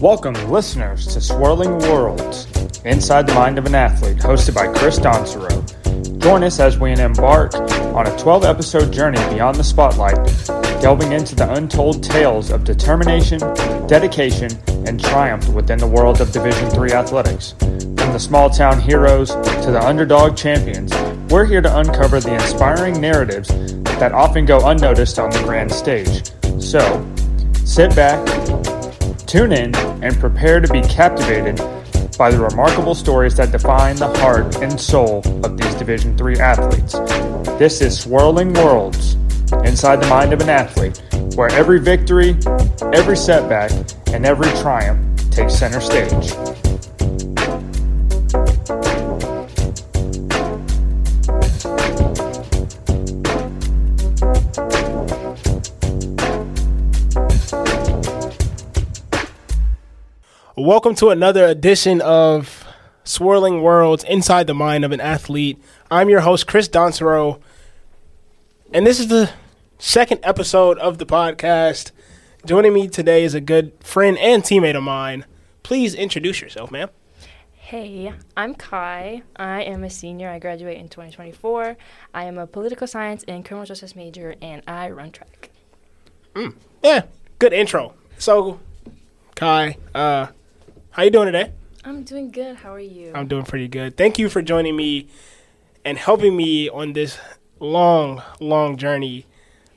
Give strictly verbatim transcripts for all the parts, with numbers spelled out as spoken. Welcome, listeners, to Swirling Worlds, Inside the Mind of an Athlete, hosted by Chris Donsereaux. Join us as we embark on a twelve-episode journey beyond the spotlight, delving into the untold tales of determination, dedication, and triumph within the world of Division three athletics. From the small-town heroes to the underdog champions, we're here to uncover the inspiring narratives that often go unnoticed on the grand stage. So, sit back, tune in, and prepare to be captivated by the remarkable stories that define the heart and soul of these Division three athletes. This is Swirling Worlds, Inside the Mind of an Athlete, where every victory, every setback, and every triumph takes center stage. Welcome to another edition of Swirling Worlds, Inside the Mind of an Athlete. I'm your host, Chris Donsereaux, and this is the second episode of the podcast. Joining me today is a good friend and teammate of mine. Please introduce yourself, ma'am. Hey, I'm Kai. I am a senior. I graduate in twenty twenty-four. I am a political science and criminal justice major, and I run track. Mm. Yeah, good intro. So, Kai, uh... how you doing today? I'm doing good. How are you? I'm doing pretty good. Thank you for joining me and helping me on this long, long journey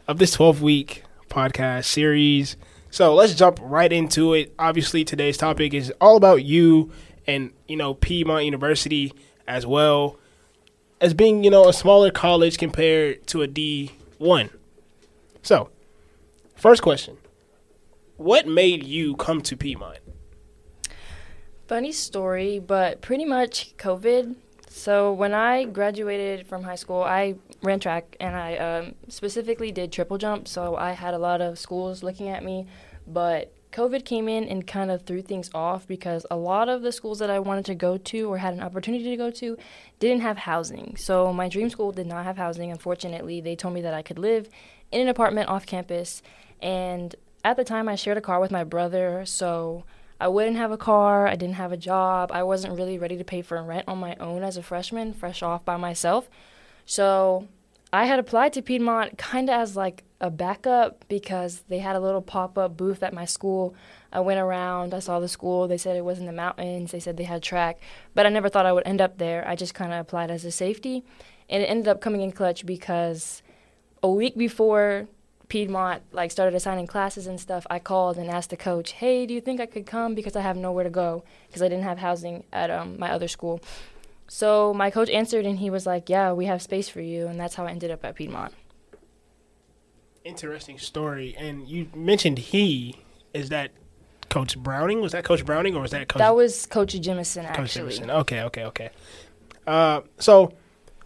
of this twelve-week podcast series. So let's jump right into it. Obviously, today's topic is all about you and, you know, Piedmont University as well as being, you know, a smaller college compared to a D one. So, first question, what made you come to Piedmont? Funny story, but pretty much COVID. So when I graduated from high school, I ran track, and I um, specifically did triple jump, so I had a lot of schools looking at me. But COVID came in and kind of threw things off because a lot of the schools that I wanted to go to or had an opportunity to go to didn't have housing. So my dream school did not have housing, unfortunately. They told me that I could live in an apartment off campus, and at the time I shared a car with my brother, so I wouldn't have a car, I didn't have a job, I wasn't really ready to pay for rent on my own as a freshman, fresh off by myself. So I had applied to Piedmont kind of as like a backup because they had a little pop-up booth at my school. I went around, I saw the school, they said it was in the mountains, they said they had track, but I never thought I would end up there. I just kind of applied as a safety, and it ended up coming in clutch because a week before Piedmont like started assigning classes and stuff, I called and asked the coach, hey, do you think I could come? Because I have nowhere to go because I didn't have housing at um, my other school. So my coach answered, and he was like, yeah, we have space for you. And that's how I ended up at Piedmont. Interesting story. And you mentioned he. Is that Coach Browning? Was that Coach Browning or was that Coach? That was Coach Jemison, actually. Coach Jemison. Okay, okay, okay. Uh, so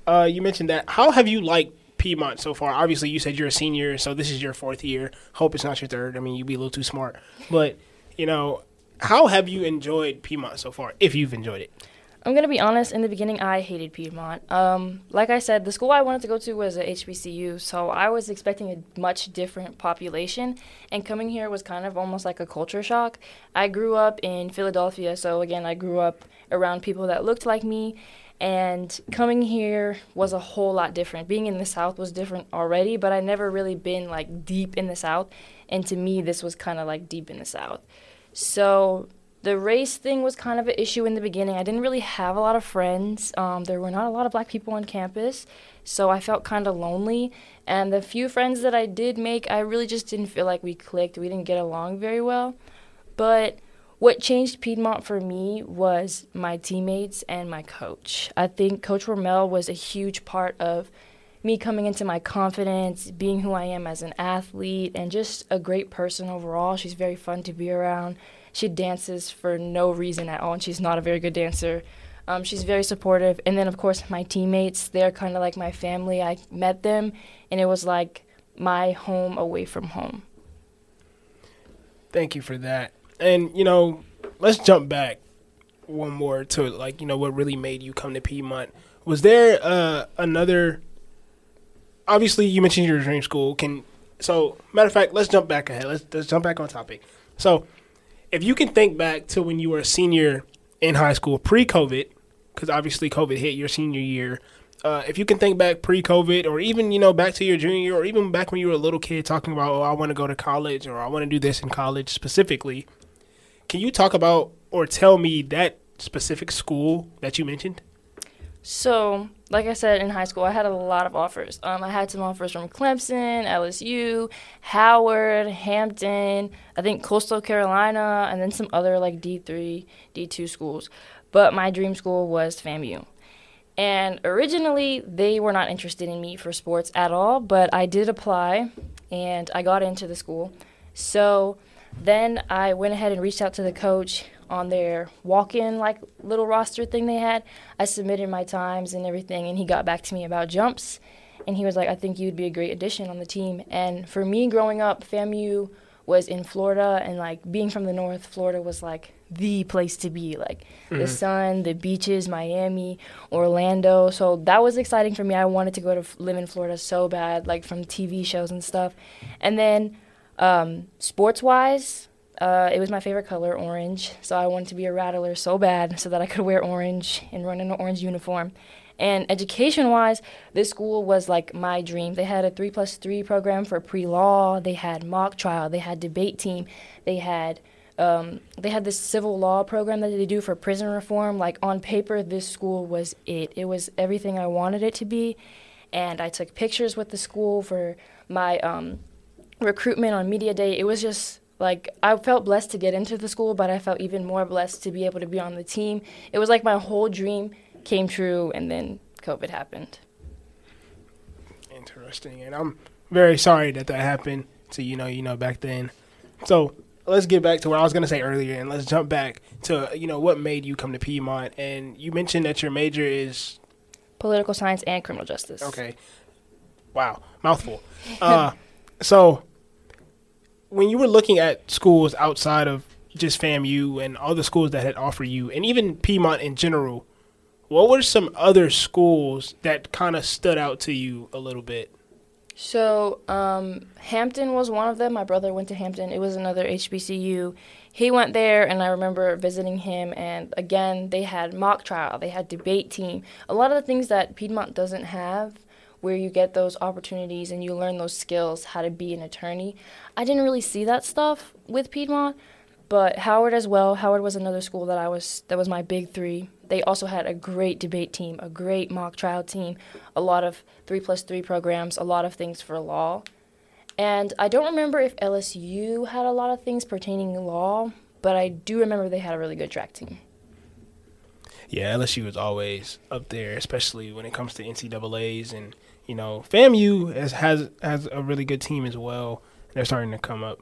uh, you mentioned that. How have you liked Piedmont so far? Obviously, you said you're a senior, so this is your fourth year. Hope it's not your third. I mean, you'd be a little too smart. But, you know, how have you enjoyed Piedmont so far, if you've enjoyed it? I'm going to be honest. In the beginning, I hated Piedmont. Um, like I said, the school I wanted to go to was a H B C U, so I was expecting a much different population, and coming here was kind of almost like a culture shock. I grew up in Philadelphia, so, again, I grew up around people that looked like me, and coming here was a whole lot different. Being in the South was different already, but I never really been like deep in the South, and to me this was kind of like deep in the South. So the race thing was kind of an issue in the beginning. I didn't really have a lot of friends. Um, there were not a lot of black people on campus, so I felt kind of lonely, and the few friends that I did make, I really just didn't feel like we clicked. We didn't get along very well. But what changed Piedmont for me was my teammates and my coach. I think Coach Rommel was a huge part of me coming into my confidence, being who I am as an athlete, and just a great person overall. She's very fun to be around. She dances for no reason at all, and she's not a very good dancer. Um, she's very supportive. And then, of course, my teammates, they're kind of like my family. I met them, and it was like my home away from home. Thank you for that. And, you know, let's jump back one more to, like, you know, what really made you come to Piedmont. Was there uh, another – obviously, you mentioned your dream school. Can So, matter of fact, let's jump back ahead. Let's, let's jump back on topic. So, if you can think back to when you were a senior in high school pre-COVID, because obviously COVID hit your senior year, uh, if you can think back pre-COVID or even, you know, back to your junior year or even back when you were a little kid talking about, oh, I want to go to college or I want to do this in college specifically, can you talk about or tell me that specific school that you mentioned? So, like I said, in high school, I had a lot of offers. Um, I had some offers from Clemson, L S U, Howard, Hampton, I think Coastal Carolina, and then some other like D three, D two schools. But my dream school was FAMU. And originally, they were not interested in me for sports at all, but I did apply, and I got into the school. So then I went ahead and reached out to the coach on their walk-in like little roster thing they had. I submitted my times and everything, and he got back to me about jumps, and he was like, I think you'd be a great addition on the team. And for me growing up, FAMU was in Florida, and like being from the north, Florida was like the place to be, like mm-hmm. the sun, the beaches, Miami, Orlando. So that was exciting for me. I wanted to go to live in Florida so bad, like from T V shows and stuff. And then um, sports-wise, Uh, it was my favorite color, orange, so I wanted to be a rattler so bad so that I could wear orange and run in an orange uniform. And education-wise, this school was like my dream. They had a three plus three program for pre-law. They had mock trial. They had debate team. They had um, they had this civil law program that they do for prison reform. Like, on paper, this school was it. It was everything I wanted it to be. And I took pictures with the school for my um, recruitment on media day. It was just... Like, I felt blessed to get into the school, but I felt even more blessed to be able to be on the team. It was like my whole dream came true, and then COVID happened. Interesting. And I'm very sorry that that happened to, you know, you know, back then. So let's get back to what I was going to say earlier, and let's jump back to, you know, what made you come to Piedmont. And you mentioned that your major is? Political science and criminal justice. Okay. Wow. Mouthful. Uh, so... When you were looking at schools outside of just FAMU and other schools that had offered you, and even Piedmont in general, what were some other schools that kind of stood out to you a little bit? So um, Hampton was one of them. My brother went to Hampton. It was another H B C U. He went there, and I remember visiting him. And, again, they had mock trial. They had debate team. A lot of the things that Piedmont doesn't have, where you get those opportunities and you learn those skills, how to be an attorney. I didn't really see that stuff with Piedmont, but Howard as well. Howard was another school that I was that was my big three. They also had a great debate team, a great mock trial team, a lot of three plus three programs, a lot of things for law. And I don't remember if L S U had a lot of things pertaining to law, but I do remember they had a really good track team. Yeah, L S U is always up there, especially when it comes to N C A As. And, you know, FAMU has, has has a really good team as well. They're starting to come up.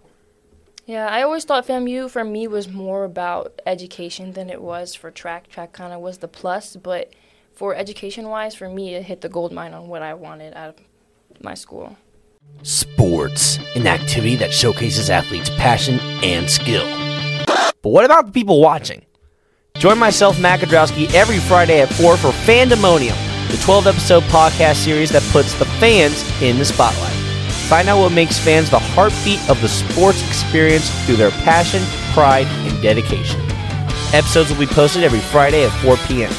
Yeah, I always thought FAMU for me was more about education than it was for track. Track kind of was the plus, but for education-wise, for me, it hit the gold mine on what I wanted out of my school. Sports, an activity that showcases athletes' passion and skill. But what about the people watching? Join myself, MacAdrowski, every Friday at four for Fandemonium, the twelve-episode podcast series that puts the fans in the spotlight. Find out what makes fans the heartbeat of the sports experience through their passion, pride, and dedication. Episodes will be posted every Friday at four p.m.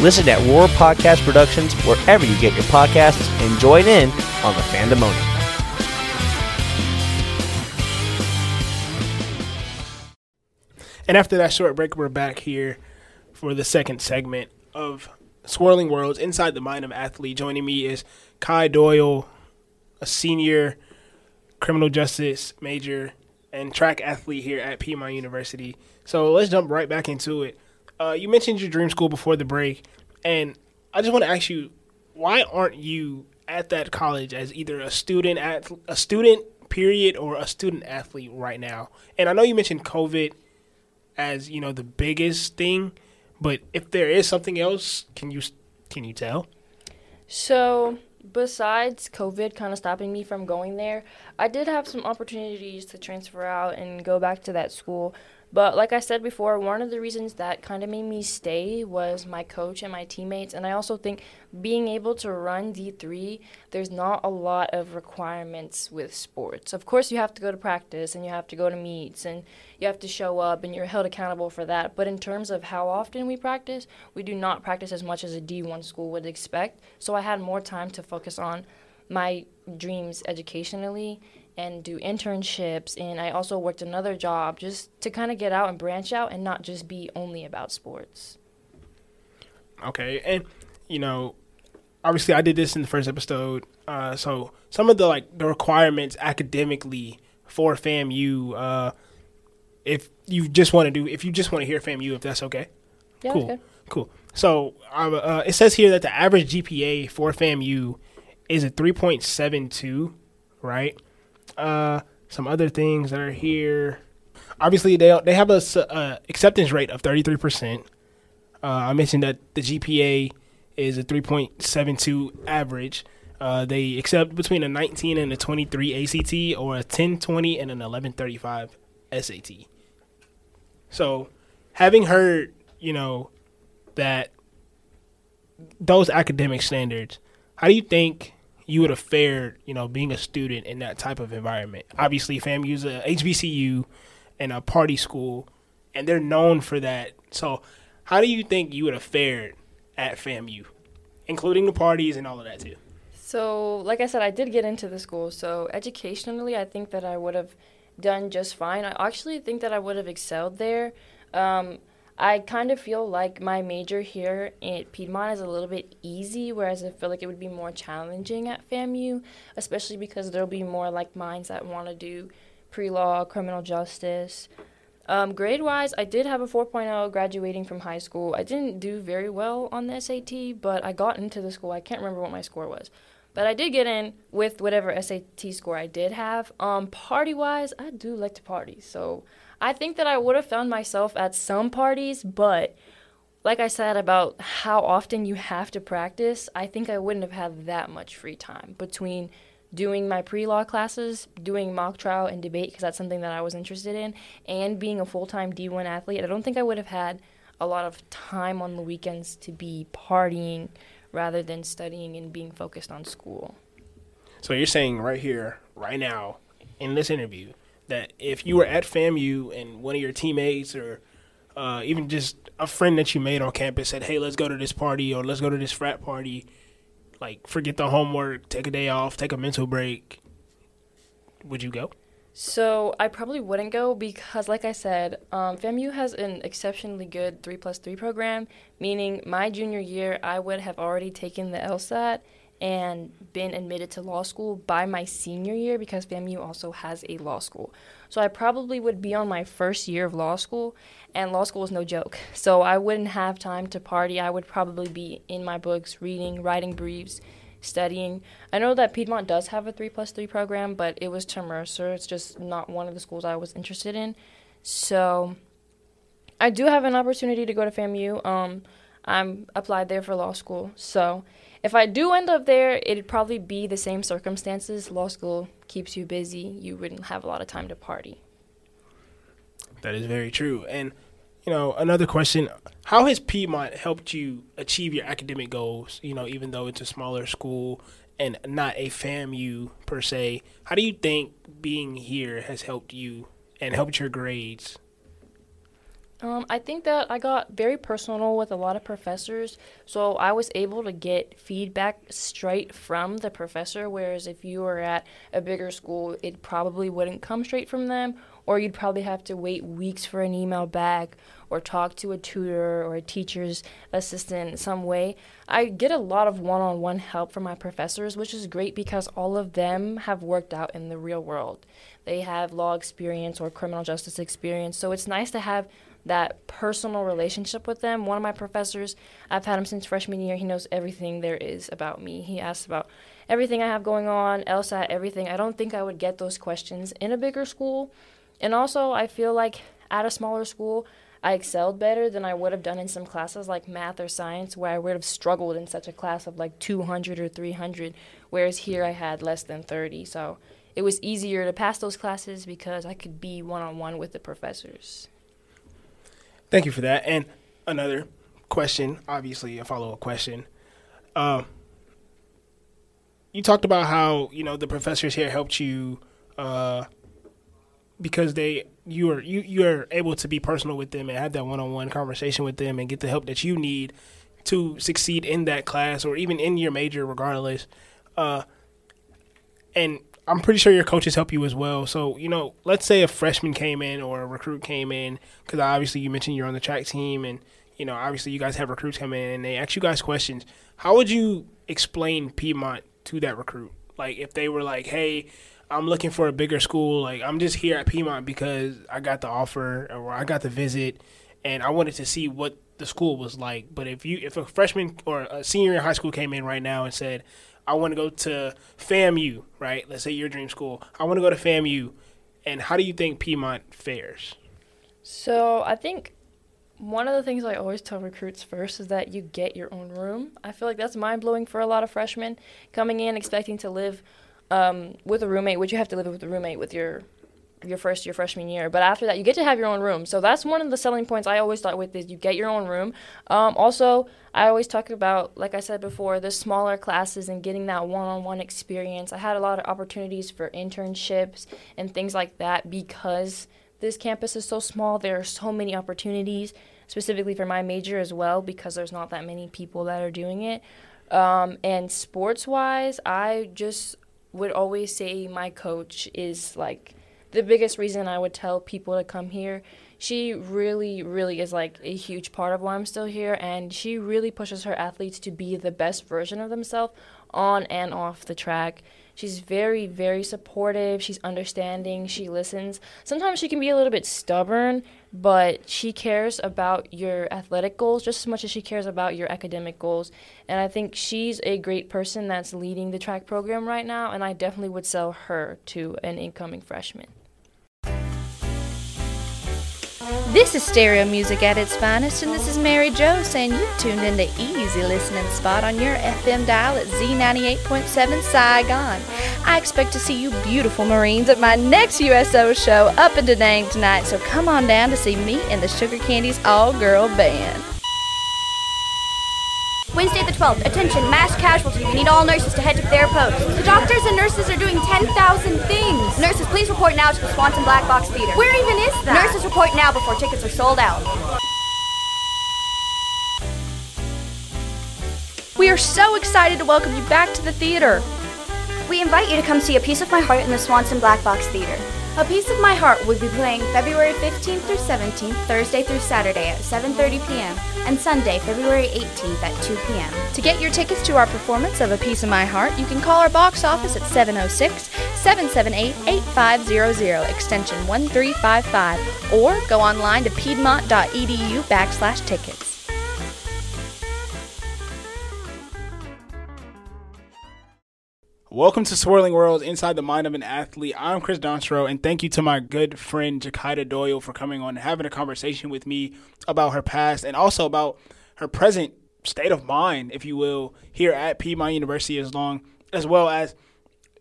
Listen at Roar Podcast Productions wherever you get your podcasts, and join in on the Fandemonium. And after that short break, we're back here for the second segment of Swirling Worlds, Inside the Mind of Athlete. Joining me is Kai Doyle, a senior criminal justice major and track athlete here at Piedmont University. So let's jump right back into it. Uh, you mentioned your dream school before the break, and I just want to ask you, why aren't you at that college as either a student, ath- a student period or a student athlete right now? And I know you mentioned COVID as, you know, the biggest thing, but if there is something else, can you can you tell? So besides COVID kind of stopping me from going there, I did have some opportunities to transfer out and go back to that school. But like I said before, one of the reasons that kind of made me stay was my coach and my teammates. And I also think being able to run D three, there's not a lot of requirements with sports. Of course, you have to go to practice and you have to go to meets and you have to show up and you're held accountable for that. But in terms of how often we practice, we do not practice as much as a D one school would expect. So I had more time to focus on my dreams educationally and do internships, and I also worked another job just to kind of get out and branch out and not just be only about sports. Okay, and, you know, obviously I did this in the first episode, uh, so some of the, like, the requirements academically for FAMU, uh, if you just want to do, if you just want to hear FAMU, if that's okay. Yeah, cool. Cool. So uh, it says here that the average G P A for FAMU is a three point seven two, right? Uh, some other things that are here. Obviously, they they have a uh, acceptance rate of thirty-three percent. Uh, I mentioned that the G P A is a three point seven two average. Uh, they accept between a nineteen and a twenty-three A C T, or a ten twenty and an eleven thirty-five S A T. So, having heard, you know, that those academic standards, how do you think you would have fared, you know, being a student in that type of environment? Obviously, FAMU's a H B C U and a party school, and they're known for that. So how do you think you would have fared at FAMU, including the parties and all of that too? So, like I said, I did get into the school. So educationally, I think that I would have done just fine. I actually think that I would have excelled there. Um, I kind of feel like my major here at Piedmont is a little bit easy, whereas I feel like it would be more challenging at FAMU, especially because there'll be more like minds that want to do pre-law, criminal justice. Um, grade-wise, I did have a four point oh graduating from high school. I didn't do very well on the S A T, but I got into the school. I can't remember what my score was. But I did get in with whatever S A T score I did have. Um, party-wise, I do like to party, so I think that I would have found myself at some parties, but like I said about how often you have to practice, I think I wouldn't have had that much free time between doing my pre-law classes, doing mock trial and debate, because that's something that I was interested in, and being a full-time D one athlete. I don't think I would have had a lot of time on the weekends to be partying rather than studying and being focused on school. So you're saying right here, right now, in this interview, that if you were at FAMU and one of your teammates or uh, even just a friend that you made on campus said, hey, let's go to this party or let's go to this frat party, like forget the homework, take a day off, take a mental break, would you go? So I probably wouldn't go because, like I said, um, FAMU has an exceptionally good three plus three program, meaning my junior year I would have already taken the LSAT and been admitted to law school by my senior year because FAMU also has a law school. So I probably would be on my first year of law school, and law school is no joke. So I wouldn't have time to party. I would probably be in my books, reading, writing briefs, studying. I know that Piedmont does have a three plus three program, but it was to Mercer. It's just not one of the schools I was interested in. So I do have an opportunity to go to FAMU. Um, I'm applied there for law school, so if I do end up there, it'd probably be the same circumstances. Law school keeps you busy. You wouldn't have a lot of time to party. That is very true. And, you know, another question, how has Piedmont helped you achieve your academic goals, you know, even though it's a smaller school and not a FAMU per se? How do you think being here has helped you and helped your grades? Um, I think that I got very personal with a lot of professors, so I was able to get feedback straight from the professor, whereas if you were at a bigger school, it probably wouldn't come straight from them, or you'd probably have to wait weeks for an email back or talk to a tutor or a teacher's assistant in some way. I get a lot of one-on-one help from my professors, which is great because all of them have worked out in the real world. They have law experience or criminal justice experience, so it's nice to have that personal relationship with them. One of my professors, I've had him since freshman year. He knows everything there is about me. He asks about everything I have going on, LSAT, everything. I don't think I would get those questions in a bigger school. And also, I feel like at a smaller school, I excelled better than I would have done in some classes like math or science, where I would have struggled in such a class of like two hundred or three hundred, whereas here I had less than thirty. So it was easier to pass those classes because I could be one-on-one with the professors. Thank you for that. And another question, obviously a follow-up question. Um, you talked about how, you know, the professors here helped you uh, because they you are you you are able to be personal with them and have that one-on-one conversation with them and get the help that you need to succeed in that class or even in your major, regardless. Uh, and I'm pretty sure your coaches help you as well. So, you know, let's say a freshman came in or a recruit came in, because obviously you mentioned you're on the track team and, you know, obviously you guys have recruits come in and they ask you guys questions. How would you explain Piedmont to that recruit? Like, if they were like, hey, I'm looking for a bigger school, like I'm just here at Piedmont because I got the offer or I got the visit and I wanted to see what the school was like. But if you if a freshman or a senior in high school came in right now and said, I want to go to FAMU, right? Let's say your dream school. I want to go to FAMU. And how do you think Piedmont fares? So I think one of the things I always tell recruits first is that you get your own room. I feel like that's mind-blowing for a lot of freshmen coming in expecting to live um, with a roommate, which you have to live with a roommate with your your first your freshman year. But after that, you get to have your own room. So that's one of the selling points I always thought with is you get your own room. Um, also, I always talked about, like I said before, the smaller classes and getting that one-on-one experience. I had a lot of opportunities for internships and things like that because this campus is so small. There are so many opportunities, specifically for my major as well, because there's not that many people that are doing it. Um, and sports-wise, I just would always say my coach is, like, the biggest reason I would tell people to come here. She really, really is like a huge part of why I'm still here, and she really pushes her athletes to be the best version of themselves on and off the track. She's very, very supportive. She's understanding. She listens. Sometimes she can be a little bit stubborn, but she cares about your athletic goals just as much as she cares about your academic goals. And I think she's a great person that's leading the track program right now, and I definitely would sell her to an incoming freshman. This is stereo music at its finest, and this is Mary Jo saying you've tuned into Easy Listening Spot on your F M dial at Z ninety-eight point seven Saigon. I expect to see you beautiful Marines at my next U S O show up in Da Nang tonight, so come on down to see me and the Sugar Candies all-girl band. Wednesday the twelfth, attention, mass casualty. We need all nurses to head to their posts. The doctors and nurses are doing ten thousand things. Nurses, please report now to the Swanson Black Box Theater. Where even is that? Nurses, report now before tickets are sold out. We are so excited to welcome you back to the theater. We invite you to come see A Piece of My Heart in the Swanson Black Box Theater. A Piece of My Heart will be playing February fifteenth through seventeenth, Thursday through Saturday at seven thirty p.m., and Sunday, February eighteenth at two p.m. To get your tickets to our performance of A Piece of My Heart, you can call our box office at seven oh six, seven seven eight, eight five zero zero, extension one three five five, or go online to piedmont.edu backslash tickets. Welcome to Swirling Worlds, Inside the Mind of an Athlete. I'm Chris Donsereaux, and thank you to my good friend Kai Doyle for coming on and having a conversation with me about her past and also about her present state of mind, if you will, here at Piedmont University, as long as well as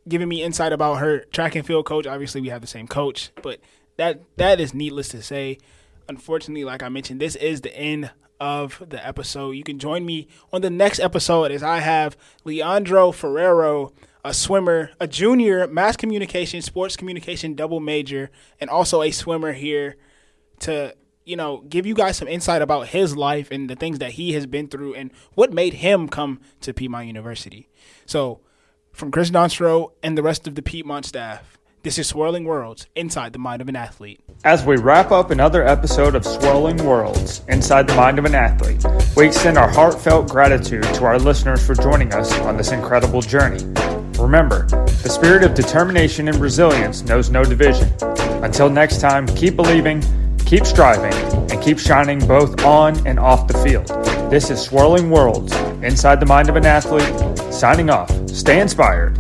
giving me insight about her track and field coach. Obviously, we have the same coach, but that that is needless to say. Unfortunately, like I mentioned, this is the end of the episode. You can join me on the next episode as I have Leandro Ferrero, a swimmer, a junior mass communication, sports communication double major, and also a swimmer here to, you know, give you guys some insight about his life and the things that he has been through and what made him come to Piedmont University. So from Chris Donsereaux and the rest of the Piedmont staff, this is Swirling Worlds, Inside the Mind of an Athlete. As we wrap up another episode of Swirling Worlds, Inside the Mind of an Athlete, we extend our heartfelt gratitude to our listeners for joining us on this incredible journey. Remember, the spirit of determination and resilience knows no division. Until next time, keep believing, keep striving, and keep shining both on and off the field. This is Swirling Worlds, Inside the Mind of an Athlete, signing off. Stay inspired.